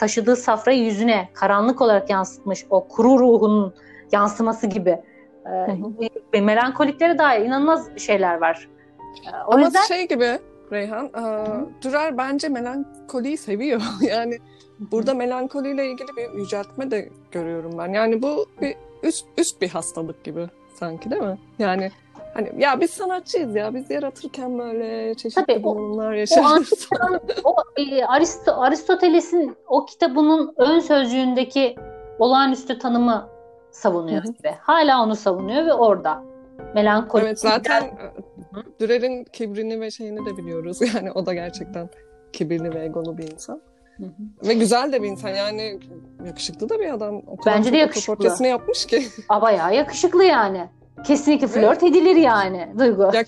taşıdığı safrayı yüzüne karanlık olarak yansıtmış, o kuru ruhunun yansıması gibi. Melankoliklere dair inanılmaz şeyler var. O ama yüzden... şey gibi... Reyhan, Dürer bence melankoliyi seviyor. Yani burada melankoliyle ilgili bir yüceltme de görüyorum ben. Yani bu bir üst bir hastalık gibi sanki, değil mi? Yani hani ya biz sanatçıyız ya, biz yaratırken böyle çeşitli durumlar yaşarız. Aristoteles'in o kitabının ön sözcüğündeki olağanüstü tanımı savunuyor gibi. Hala onu savunuyor ve orada melankoli. Evet, zaten Dürer'in kibrini ve şeyini de biliyoruz. Yani o da gerçekten kibirli ve egolu bir insan. Ve güzel de bir insan. Yani yakışıklı da bir adam. Bence de yakışıklı. Portresini yapmış ki. Bayağı yakışıklı yani. Kesinlikle flört edilir yani Duygu. Ya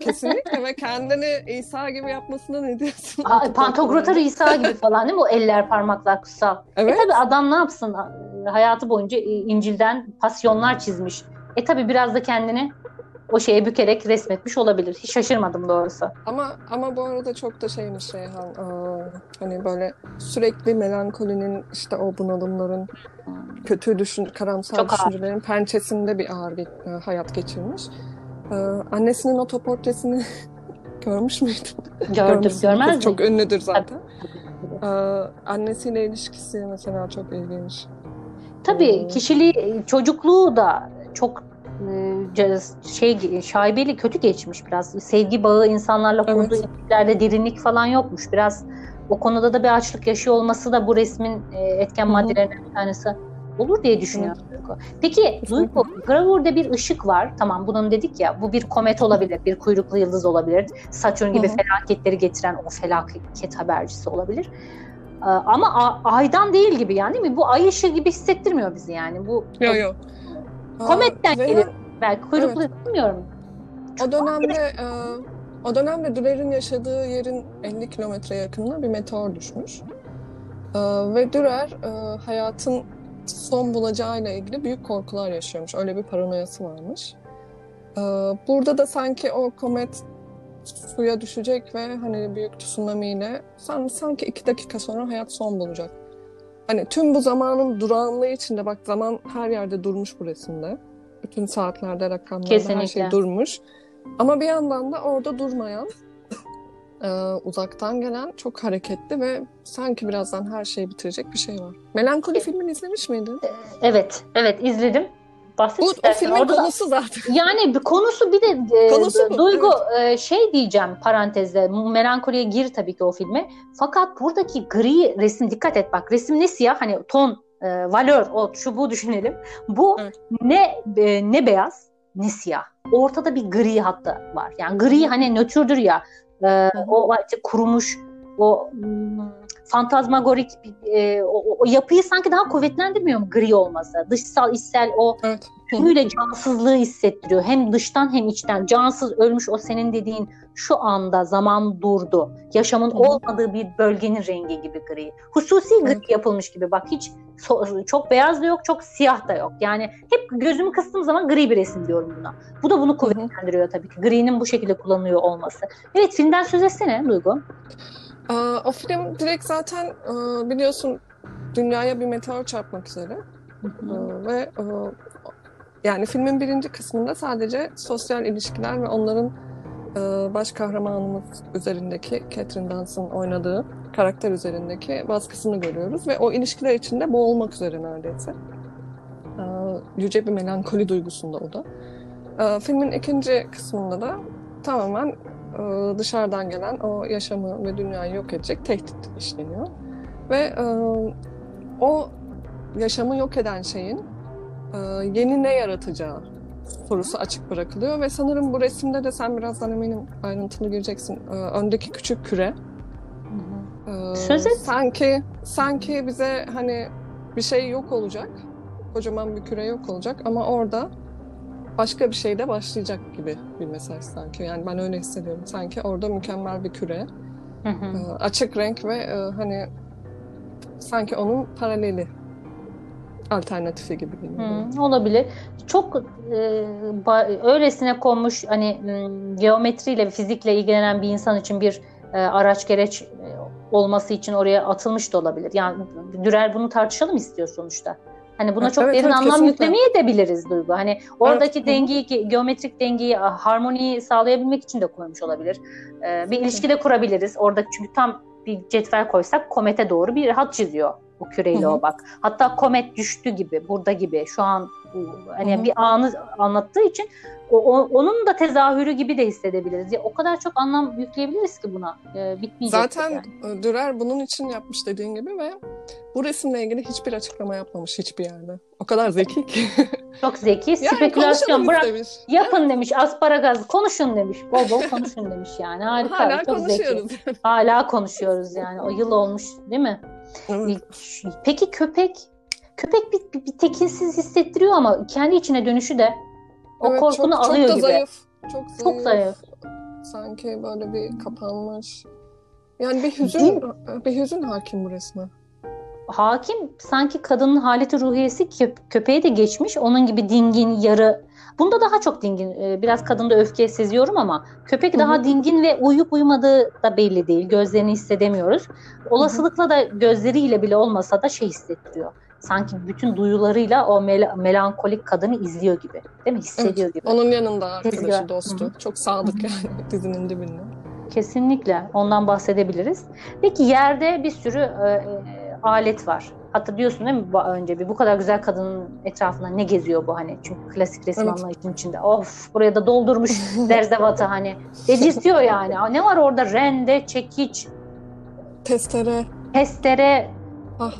kesinlikle ve kendini İsa gibi yapmasına ne diyorsun? Pantokrator İsa gibi falan değil mi? O eller, parmaklar, kutsal. Evet. Tabii adam ne yapsın? Hayatı boyunca İncil'den pasyonlar çizmiş. Tabii biraz da kendini o şeye bükerek resmetmiş olabilir. Hiç şaşırmadım doğrusu. Ama bu arada çok da şeymiş Reyhan. Hani böyle sürekli melankolinin, işte o bunalımların, kötü karamsar çok düşüncelerin ağır pençesinde bir ağır bir hayat geçirmiş. Annesinin otoportresini görmüş müydün? Gördüm. Görmez mi? Çok ünlüdür zaten. Annesiyle ilişkisi mesela çok ilginç. Tabii kişiliği, çocukluğu da çok şaibeli, kötü geçmiş biraz. Sevgi bağı, insanlarla kurduğu ilişkilerde derinlik falan yokmuş. Biraz o konuda da bir açlık yaşıyor olması da bu resmin etken maddelerinden bir tanesi olur diye düşünüyorum. Peki Duygu, gravürde bir ışık var. Tamam, bunun dedik ya, bu bir komet olabilir, bir kuyruklu yıldız olabilir. Satürn gibi felaketleri getiren o felaket habercisi olabilir. Ama aydan değil gibi yani, değil mi? Bu ay ışığı gibi hissettirmiyor bizi yani. Bu. Yok. Kometten gelir. Belki kuyruklu, bilmiyorum. O dönemde Dürer'in yaşadığı yerin 50 kilometre yakınına bir meteor düşmüş. Ve Dürer hayatın son bulacağıyla ilgili büyük korkular yaşıyormuş. Öyle bir paranoyası varmış. Burada da sanki o komet suya düşecek ve hani büyük tsunamiyle sanki 2 dakika sonra hayat son bulacak. Hani tüm bu zamanın durağanlığı içinde, bak zaman her yerde durmuş bu resimde. Bütün saatlerde, rakamlarda, kesinlikle her şey durmuş. Ama bir yandan da orada durmayan, uzaktan gelen, çok hareketli ve sanki birazdan her şeyi bitirecek bir şey var. Melankoli filmini izlemiş miydin? Evet izledim. Bu filmin orada konusu zaten. Yani konusu bir de Duygu, şey diyeceğim parantezde, melankoliye gir tabii ki o filme. Fakat buradaki gri resim, dikkat et bak, resim ne siyah, hani ton, valör, o şu bu düşünelim. Bu ne beyaz ne siyah. Ortada bir gri hattı var. Yani gri hani nötrdür ya, o işte kurumuş, o fantazmagorik o yapıyı sanki daha kuvvetlendirmiyor mu gri olması? Dışsal, içsel o tümüyle cansızlığı hissettiriyor. Hem dıştan hem içten. Cansız, ölmüş, o senin dediğin şu anda zaman durdu. Yaşamın olmadığı bir bölgenin rengi gibi gri. Hususi gri yapılmış gibi. Bak hiç çok beyaz da yok, çok siyah da yok. Yani hep gözümü kıstığım zaman gri bir resim diyorum buna. Bu da bunu kuvvetlendiriyor tabii ki. Gri'nin bu şekilde kullanılıyor olması. Evet, filmden söz etsene Duygu. O film direkt zaten biliyorsun dünyaya bir meteor çarpmak üzere ve yani filmin birinci kısmında sadece sosyal ilişkiler ve onların baş kahramanımız üzerindeki Catherine Dunst'ın oynadığı karakter üzerindeki baskısını görüyoruz ve o ilişkiler içinde boğulmak üzere neredeyse. Yüce bir melankoli duygusunda o da. Filmin ikinci kısmında da tamamen dışarıdan gelen o yaşamı ve dünyayı yok edecek tehdit işleniyor. Ve o yaşamı yok eden şeyin yeni ne yaratacağı sorusu açık bırakılıyor ve sanırım bu resimde de, sen birazdan eminim ayrıntılı gireceksin, öndeki küçük küre sanki bize hani bir şey yok olacak, kocaman bir küre yok olacak ama orada başka bir şey de başlayacak gibi bir mesaj sanki. Yani ben öyle hissediyorum. Sanki orada mükemmel bir küre, açık renk ve hani sanki onun paraleli, alternatifi gibi. Olabilir. Çok öylesine konmuş, hani geometriyle, fizikle ilgilenen bir insan için bir araç gereç olması için oraya atılmış da olabilir. Yani Dürer bunu tartışalım istiyor sonuçta. Hani buna çok derin anlam yüklemeye edebiliriz Duygu. Hani oradaki dengeyi, geometrik dengeyi, harmoniyi sağlayabilmek için de koymuş olabilir. Bir ilişki de kurabiliriz. Orada çünkü tam bir cetvel koysak komete doğru bir hat çiziyor bu küreyle o bak. Hatta komet düştü gibi, burada gibi. Şu an hani bir anı anlattığı için onun da tezahürü gibi de hissedebiliriz. Ya, o kadar çok anlam yükleyebiliriz ki buna. Bitmeyecek. Zaten yani. Dürer bunun için yapmış dediğin gibi ve bu resimle ilgili hiçbir açıklama yapmamış hiçbir yerde. O kadar zeki ki. Çok zeki. Yani spekülasyon bırak. Demiş. Yapın demiş. Asparagas konuşun demiş. Bol bol konuşun demiş yani. Harika. Hala çok konuşuyoruz. Zeki. Hala konuşuyoruz yani. O yıl olmuş değil mi? Evet. Peki köpek? Köpek bir tekinsiz hissettiriyor ama kendi içine dönüşü de o evet, korkunu çok, alıyor çok gibi. Çok zayıf. Sanki böyle bir kapanmış. Yani bir hüzün hakim bu resme. Hakim, sanki kadının haleti ruhiyesi köpeğe de geçmiş. Onun gibi dingin, yarı. Bunda daha çok dingin. Biraz kadında öfke seziyorum ama köpek daha dingin ve uyuyup uyumadığı da belli değil. Gözlerini hissedemiyoruz. Olasılıkla da gözleriyle bile olmasa da şey hissettiriyor. Sanki bütün duyularıyla o melankolik kadını izliyor gibi. Değil mi? Hissediyor gibi. Onun yanında arkadaşı, dostu. Çok sadık yani dizinin dibinde. Kesinlikle. Ondan bahsedebiliriz. Peki yerde bir sürü alet var. Hatta diyorsun değil mi önce bir bu kadar güzel kadının etrafında ne geziyor bu hani? Çünkü klasik resim anlayışının içinde. Of, buraya da doldurmuş derzevatı hani. Dedirtiyor yani. Ne var orada? Rende, çekiç. Testere.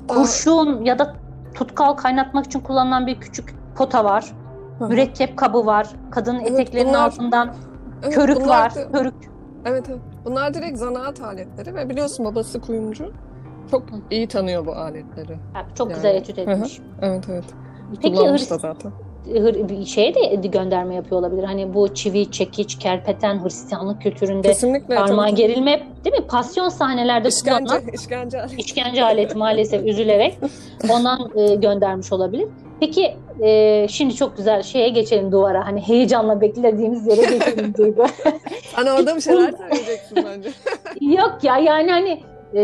Kurşun ya da tutkal kaynatmak için kullanılan bir küçük pota var. Mürekkep kabı var. Kadının eteklerinin altından körük var. Evet. Bunlar direkt zanaat aletleri ve biliyorsun babası kuyumcu. Çok iyi tanıyor bu aletleri. Çok yani. Güzel etüt etmiş. Evet. Peki şeye de gönderme yapıyor olabilir. Hani bu çivi, çekiç, kerpeten Hristiyanlık kültüründe parmağa gerilme, değil mi? Pasyon sahnelerde kullanılan işkence aleti maalesef üzülerek ondan göndermiş olabilir. Peki şimdi çok güzel şeye geçelim duvara. Hani heyecanla beklediğimiz yere geçelim Duygu. Hani orada bir şeyler söyleyeceksin bence. Yok ya yani hani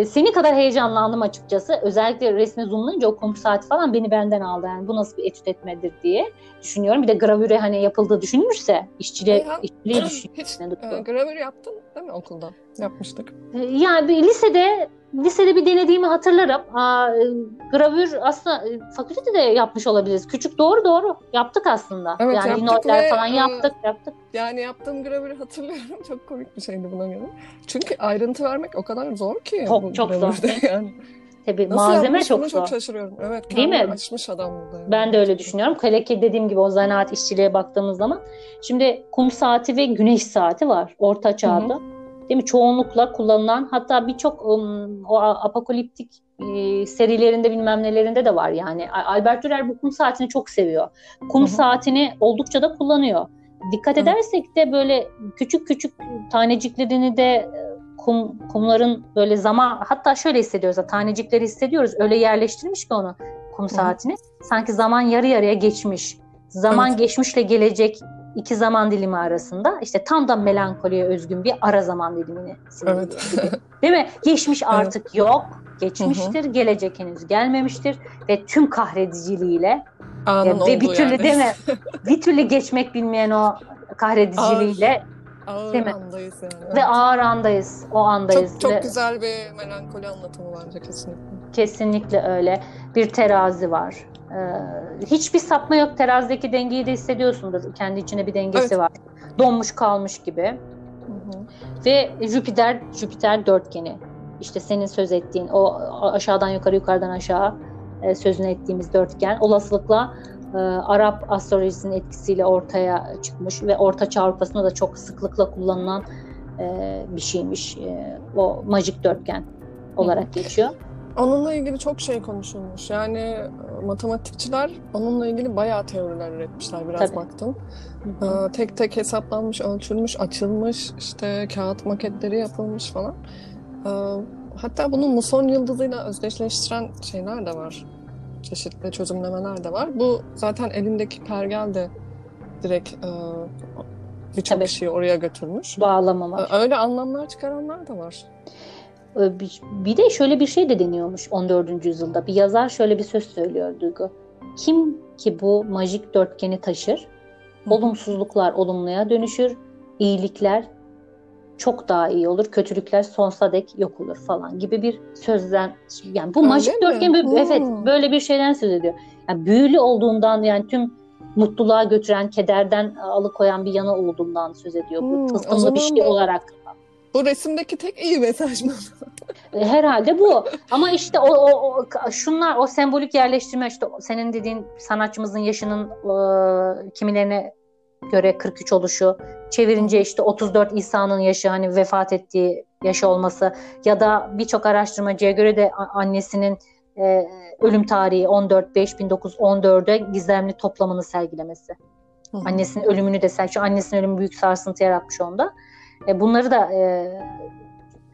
seni kadar heyecanlandım açıkçası. Özellikle resme zoomlayınca o komut saati falan beni benden aldı. Yani bu nasıl bir etüt etmedir diye düşünüyorum. Bir de gravüre hani yapıldığı düşünülürse işçiliği düşünüyorum. Gravür yaptın değil mi okulda? Yapmıştık. Yani lisede bir denediğimi hatırlarım. Gravür aslında fakültede de yapmış olabiliriz. Küçük doğru yaptık aslında. Evet, yani linotler falan yaptık. Yani yaptığım gravürü hatırlıyorum. Çok komik bir şeydi buna göre. Çünkü ayrıntı vermek o kadar zor ki. Çok zor. Yani. Tabii nasıl malzeme çok zor. Çok şaşırıyorum. Evet. Değil mi? Açmış adam burada. Yani. Ben de öyle düşünüyorum. Kaleke dediğim gibi o zanaat işçiliğe baktığımız zaman. Şimdi kum saati ve güneş saati var orta çağda. Değil mi? Çoğunlukla kullanılan, hatta birçok o apokaliptik serilerinde bilmem nelerinde de var yani. Albert Dürer bu kum saatini çok seviyor. Kum saatini oldukça da kullanıyor. Dikkat edersek de böyle küçük taneciklerini de kumların böyle zaman, hatta şöyle hissediyoruz da tanecikleri hissediyoruz. Öyle yerleştirmiş ki onu kum saatini. Sanki zaman yarı yarıya geçmiş. Zaman geçmişle gelecek. İki zaman dilimi arasında işte tam da melankoliye özgün bir ara zaman dilimini. Değil mi? Geçmiş artık yok. Geçmiştir. Gelecek henüz gelmemiştir. Ve tüm kahrediciliğiyle ve bir türlü yani. Değil mi? Bir türlü geçmek bilmeyen o kahrediciliğiyle. Ağır değil mi? Andayız yani. Evet. Ve ağır andayız. O andayız. Çok, çok güzel bir melankoli anlatımı bence kesinlikle. Kesinlikle öyle. Bir terazi var. Hiçbir sapma yok. Terazideki dengeyi de hissediyorsundur. Kendi içine bir dengesi var. Donmuş kalmış gibi. Ve Jüpiter dörtgeni. İşte senin söz ettiğin o aşağıdan yukarı, yukarıdan aşağı sözünü ettiğimiz dörtgen. Olasılıkla Arap astrolojisinin etkisiyle ortaya çıkmış ve Ortaçağ Avrupa'sında da çok sıklıkla kullanılan bir şeymiş. O majik dörtgen olarak geçiyor. Onunla ilgili çok şey konuşulmuş. Yani matematikçiler onunla ilgili bayağı teoriler üretmişler. Biraz baktım. Tek tek hesaplanmış, ölçülmüş, açılmış, işte kağıt maketleri yapılmış falan. Hatta bunu muson yıldızıyla özdeşleştiren şeyler de var. Çeşitli çözümlemeler de var. Bu zaten elindeki pergel de direkt birçok kişiyi oraya götürmüş. Bağlamalar. Öyle anlamlar çıkaranlar da var. Bir de şöyle bir şey de deniyormuş 14. yüzyılda. Bir yazar şöyle bir söz söylüyor Duygu. Kim ki bu majik dörtgeni taşır, olumsuzluklar olumluya dönüşür, iyilikler çok daha iyi olur, kötülükler sonsuza dek yok olur falan gibi bir sözden, yani bu majik dörtgen evet böyle bir şeyden söz ediyor. Yani büyülü olduğundan, yani tüm mutluluğa götüren, kederden alıkoyan bir yanı olduğundan söz ediyor. Bu tılsımlı bir şey olarak. Bu resimdeki tek iyi mesaj mı? Herhalde bu. Ama işte şunlar, o sembolik yerleştirme, işte senin dediğin sanatçımızın yaşının kimilerine göre 43 oluşu, çevirince işte 34 İsa'nın yaşı, hani vefat ettiği yaşı olması ya da birçok araştırmacıya göre de annesinin ölüm tarihi 14-5-1914'e gizemli toplamını sergilemesi. Annesinin ölümünü de sergiliyor. Annesinin ölümü büyük sarsıntı yaratmış onda. Bunları da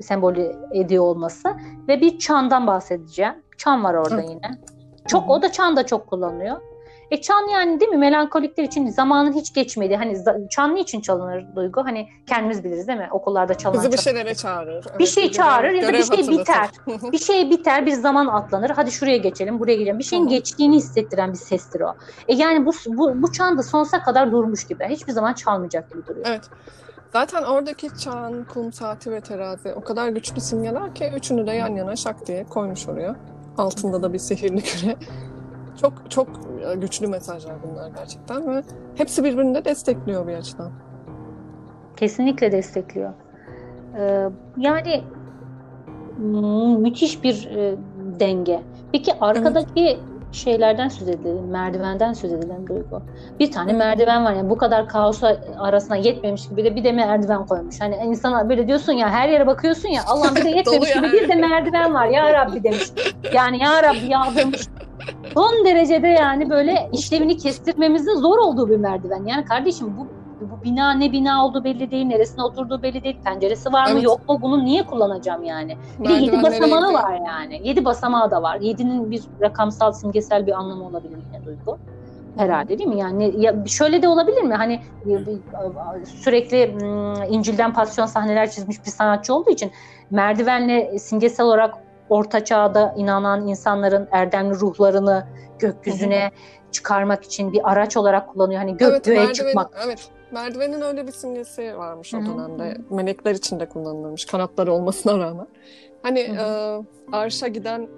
sembolize ediyor olması ve bir çandan bahsedeceğim. Çan var orada yine. Çok o da çan da çok kullanılıyor. Çan, yani değil mi, melankolikler için zamanın hiç geçmediği, hani çan niçin çalınır Duygu? Hani kendimiz biliriz değil mi? Okullarda çalınan. Bizi bir şeylere çağırır. Evet, bir şey çağırır ya da bir şey biter. Bir şey biter, bir zaman atlanır. Hadi şuraya geçelim, buraya gidelim. Bir şeyin geçtiğini hissettiren bir sestir o. Yani bu çan da sonsuza kadar durmuş gibi. Hiçbir zaman çalmayacak gibi duruyor. Evet. Zaten oradaki çan, kum, saati ve terazi o kadar güçlü simgeler ki üçünü de yan yana şak diye koymuş oraya. Altında da bir sihirli küre. Çok çok güçlü mesajlar bunlar gerçekten ve hepsi birbirini de destekliyor bir açıdan. Kesinlikle destekliyor. Yani müthiş bir denge. Peki arkadaki şeylerden söz edelim, merdivenden söz edelim Duygu. Bir tane merdiven var, yani bu kadar kaosa arasına yetmemiş gibi de bir de merdiven koymuş. Hani insana böyle diyorsun ya, her yere bakıyorsun ya, Allah'ım bir de yetmemiş gibi bir de merdiven var ya Rabbi demiş. Yani ya Rabbi yağdırmış. Son derecede yani böyle işlevini kestirmemizin zor olduğu bir merdiven. Yani kardeşim bu bina ne bina olduğu belli değil, neresine oturduğu belli değil, penceresi var mı yok mu, bunu niye kullanacağım yani? Bir de 7 basamağı var yani. 7 basamağı da var. 7'nin bir rakamsal, simgesel bir anlamı olabilir yine Duygu. Herhalde değil mi? Yani ya şöyle de olabilir mi? Hani sürekli İncil'den pasyon sahneler çizmiş bir sanatçı olduğu için merdivenle simgesel olarak Orta Çağ'da inanan insanların erdemli ruhlarını gökyüzüne çıkarmak için bir araç olarak kullanıyor. Hani gökyüzüne çıkmak. Evet, merdivenin öyle bir simgesi varmış o dönemde. Melekler için de kullanılmış, kanatları olmasına rağmen. Hani arşa giden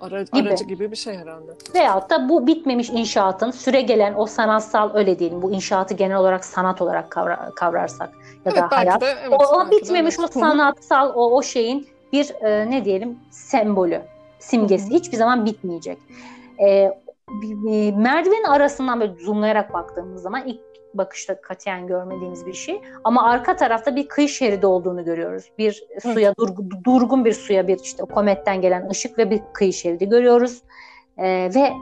aracı gibi bir şey herhalde. Veyahut da bu bitmemiş inşaatın süre gelen o sanatsal, öyle diyelim, bu inşaatı genel olarak sanat olarak kavrarsak ya da hayat. O bitmemiş o sanatsal o şeyin bir ne diyelim sembolü, simgesi hiçbir zaman bitmeyecek. Merdivenin arasından böyle zoomlayarak baktığımız zaman ilk bakışta katiyen görmediğimiz bir şey. Ama arka tarafta bir kıyı şeridi olduğunu görüyoruz. Bir suya, durgun bir suya bir işte kometten gelen ışık ve bir kıyı şeridi görüyoruz. Ve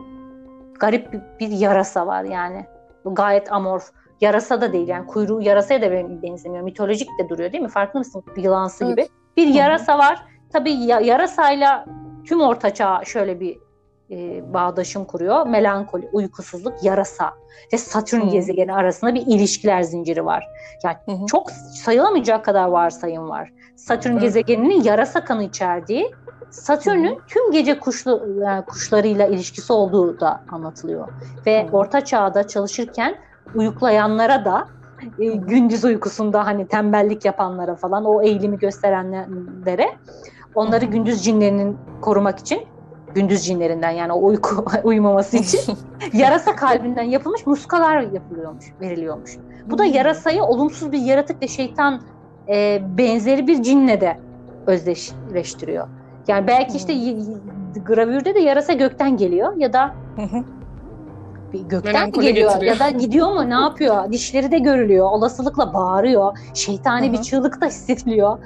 garip bir yarasa var yani. Gayet amorf. Yarasa da değil yani, kuyruğu yarasaya da benzemiyor. Mitolojik de duruyor değil mi? Farkında mısın? Yılansı gibi. Bir yarasa var. Tabii yarasayla tüm ortaçağ şöyle bir bağdaşım kuruyor. Melankoli, uykusuzluk, yarasa ve Satürn gezegeni arasında bir ilişkiler zinciri var. Yani çok sayılamayacak kadar varsayım var. Satürn gezegeninin yarasa kanı içerdiği, Satürn'ün tüm gece kuşlarıyla ilişkisi olduğu da anlatılıyor. Ve ortaçağda çalışırken uyuklayanlara da, gündüz uykusunda hani tembellik yapanlara falan, o eğilimi gösterenlere, onları gündüz cinlerinin korumak için, gündüz cinlerinden yani o uyumaması için yarasa kalbinden yapılmış muskalar veriliyormuş. Bu da yarasayı olumsuz bir yaratık ve şeytan benzeri bir cinle de özdeşleştiriyor. Yani belki işte gravürde de yarasa gökten geliyor ya da gökten mi geliyor getiriyor. Ya da gidiyor mu, ne yapıyor, dişleri de görülüyor, olasılıkla bağırıyor, şeytani bir çığlık da hissediliyor.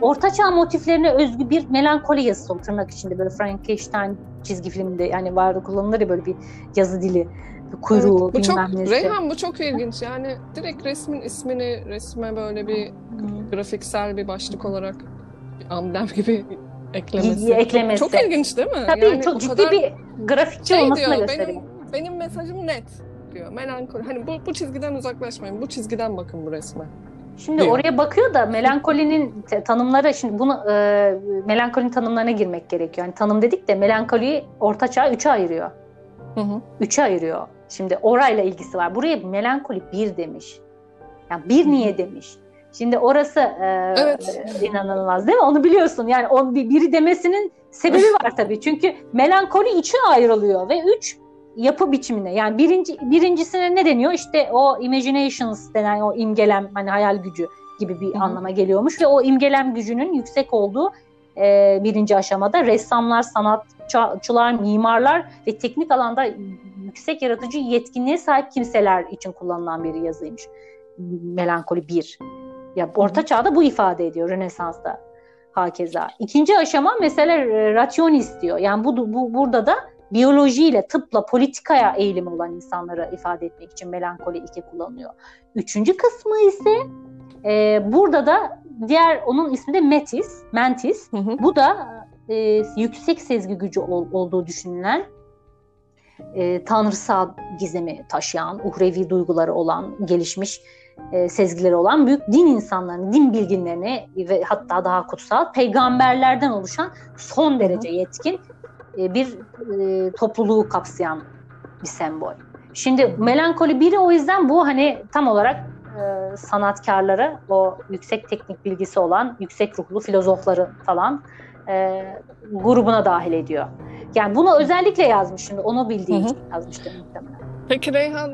Ortaçağ motiflerine özgü bir melankoli yazısı o, tırnak içinde, böyle Frankenstein çizgi filminde yani vardı, kullanılır ya böyle bir yazı dili, bir kuyruğu bilmem neyse. Reyhan bu çok ilginç yani, direkt resmin ismini resme böyle bir grafiksel bir başlık olarak bir amblem gibi eklemesi. Çok ilginç değil mi? Tabii yani çok ciddi bir grafikçi olmasına diyor, gösteriyor. Benim mesajım net diyor. Melankoli. Hani bu çizgiden uzaklaşmayın. Bu çizgiden bakın bu resme. Şimdi diyor. Oraya bakıyor da melankolinin tanımları, şimdi bunu melankolinin tanımlarına girmek gerekiyor. Yani tanım dedik de melankoliyi ortaçağ 3'e ayırıyor. Hı hı. 3'e ayırıyor. Şimdi orayla ilgisi var. Buraya melankoli 1 demiş. Yani 1 niye demiş? Şimdi orası evet, inanılmaz değil mi? Onu biliyorsun. Yani on, biri demesinin sebebi var tabii. Çünkü melankoli 3'e ayrılıyor ve 3 yapı biçimine. Yani birincisine ne deniyor? İşte o imaginations denen o imgelem, hani hayal gücü gibi bir anlama geliyormuş. Ve o imgelem gücünün yüksek olduğu birinci aşamada ressamlar, sanatçılar, mimarlar ve teknik alanda yüksek yaratıcı yetkinliğe sahip kimseler için kullanılan bir yazıymış. Melankoli 1. Ya orta çağda bu ifade ediyor, Rönesans'ta hakeza. İkinci aşama mesela rationist diyor. Yani burada da biyolojiyle, tıpla, politikaya eğilimi olan insanları ifade etmek için melankoli 2 kullanıyor. Üçüncü kısmı ise burada da diğer, onun ismi de mentis. Hı hı. Bu da yüksek sezgi gücü olduğu düşünülen tanrısal gizemi taşıyan, uhrevi duyguları olan, gelişmiş sezgileri olan büyük din insanlarının, din bilginlerini ve hatta daha kutsal peygamberlerden oluşan son derece yetkin bir topluluğu kapsayan bir sembol. Şimdi melankoli biri o yüzden bu hani tam olarak sanatkarları, o yüksek teknik bilgisi olan yüksek ruhlu filozofları falan grubuna dahil ediyor. Yani bunu özellikle yazmış, şimdi onu bildiği için yazmıştır muhtemelen. Peki Reyhan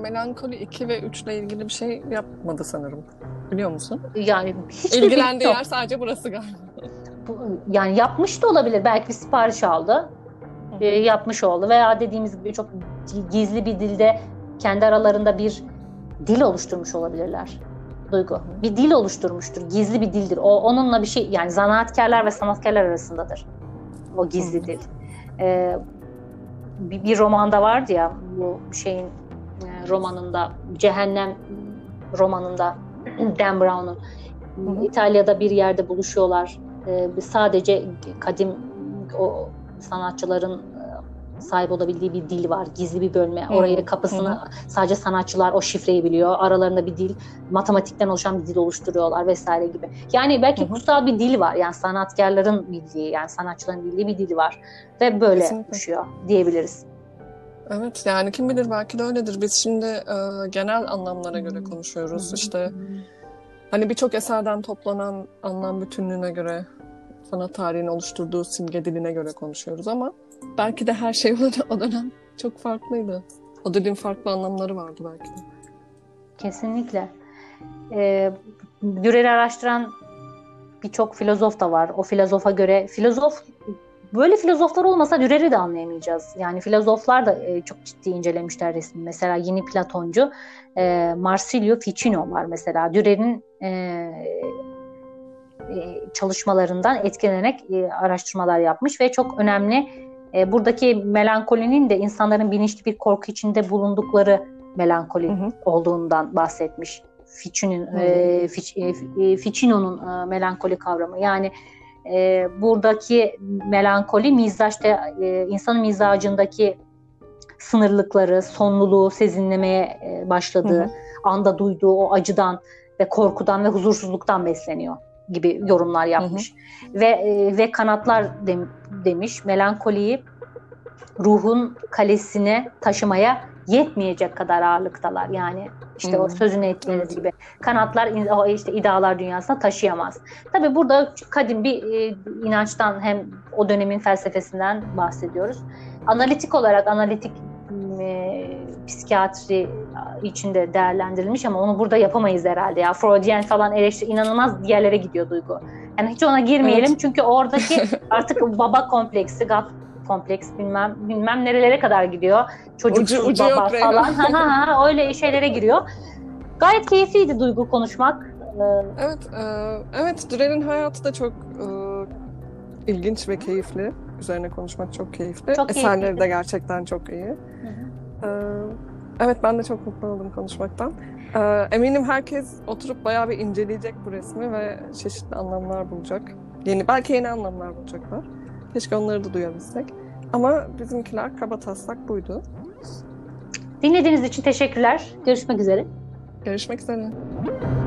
melankoli 2 ve 3 ile ilgili bir şey yapmadı sanırım. Biliyor musun? Yani hiçbir ilgilendiği yer sadece burası galiba. Yani yapmış da olabilir. Belki bir sipariş aldı. Yapmış oldu. Veya dediğimiz gibi çok gizli bir dilde kendi aralarında bir dil oluşturmuş olabilirler. Duygu. Bir dil oluşturmuştur. Gizli bir dildir. O onunla bir şey, yani zanaatkarlar ve sanatkarlar arasındadır. O gizli dil. Bir romanda vardı ya, bu şeyin romanında, Cehennem romanında Dan Brown'un. İtalya'da bir yerde buluşuyorlar. Sadece kadim o sanatçıların sahip olabildiği bir dil var. Gizli bir bölme. Orayı kapısını sadece sanatçılar o şifreyi biliyor. Aralarında bir dil, matematikten oluşan bir dil oluşturuyorlar vesaire gibi. Yani belki kutsal bir dil var. Yani sanatkarların bildiği, yani sanatçıların bildiği bir dil var. Ve böyle düşüyor diyebiliriz. Evet, yani kim bilir belki de öyledir. Biz şimdi genel anlamlara göre konuşuyoruz. İşte hani birçok eserden toplanan anlam bütünlüğüne göre, sanat tarihinin oluşturduğu simge diline göre konuşuyoruz ama belki de her şey o dönem çok farklıydı. O dilin farklı anlamları vardı belki de. Kesinlikle. Dürer'i araştıran birçok filozof da var. O filozofa göre, böyle filozoflar olmasa Dürer'i de anlayamayacağız. Yani filozoflar da çok ciddi incelemişler resmi. Mesela yeni Platoncu Marsilio Ficino var mesela. Dürer'in çalışmalarından etkilenerek araştırmalar yapmış ve çok önemli. Buradaki melankolinin de insanların bilinçli bir korku içinde bulundukları melankoli olduğundan bahsetmiş. Ficino'nun melankoli kavramı. Yani buradaki melankoli mizaçta, insanın mizacındaki sınırlıkları, sonluluğu sezinlemeye başladığı, anda duyduğu o acıdan ve korkudan ve huzursuzluktan besleniyor gibi yorumlar yapmış. Ve kanatlar demiş, melankoliyi ruhun kalesine taşımaya yetmeyecek kadar ağırlıktalar. Yani işte o sözünü ettiğiniz gibi. Kanatlar işte idealar dünyasına taşıyamaz. Tabii burada kadim bir inançtan, hem o dönemin felsefesinden bahsediyoruz. Analitik olarak, psikiyatri içinde değerlendirilmiş ama onu burada yapamayız herhalde ya. Freudian falan inanılmaz diğerlere gidiyor Duygu. Yani hiç ona girmeyelim çünkü oradaki artık baba kompleksi, God kompleks bilmem nerelere kadar gidiyor. Çocuksuz baba falan. Öyle şeylere giriyor. Gayet keyifliydi Duygu konuşmak. Evet, Dürer'in hayatı da çok ilginç ve keyifli. Üzerine konuşmak çok keyifli. Çok eserleri keyifliydi. De gerçekten çok iyi. Evet, ben de çok mutlu oldum konuşmaktan. Eminim herkes oturup bayağı bir inceleyecek bu resmi ve çeşitli anlamlar bulacak. Yeni, belki yeni anlamlar bulacaklar. Keşke onları da duyabilsek. Ama bizimkiler kabataslak buydu. Dinlediğiniz için teşekkürler. Görüşmek üzere. Görüşmek üzere.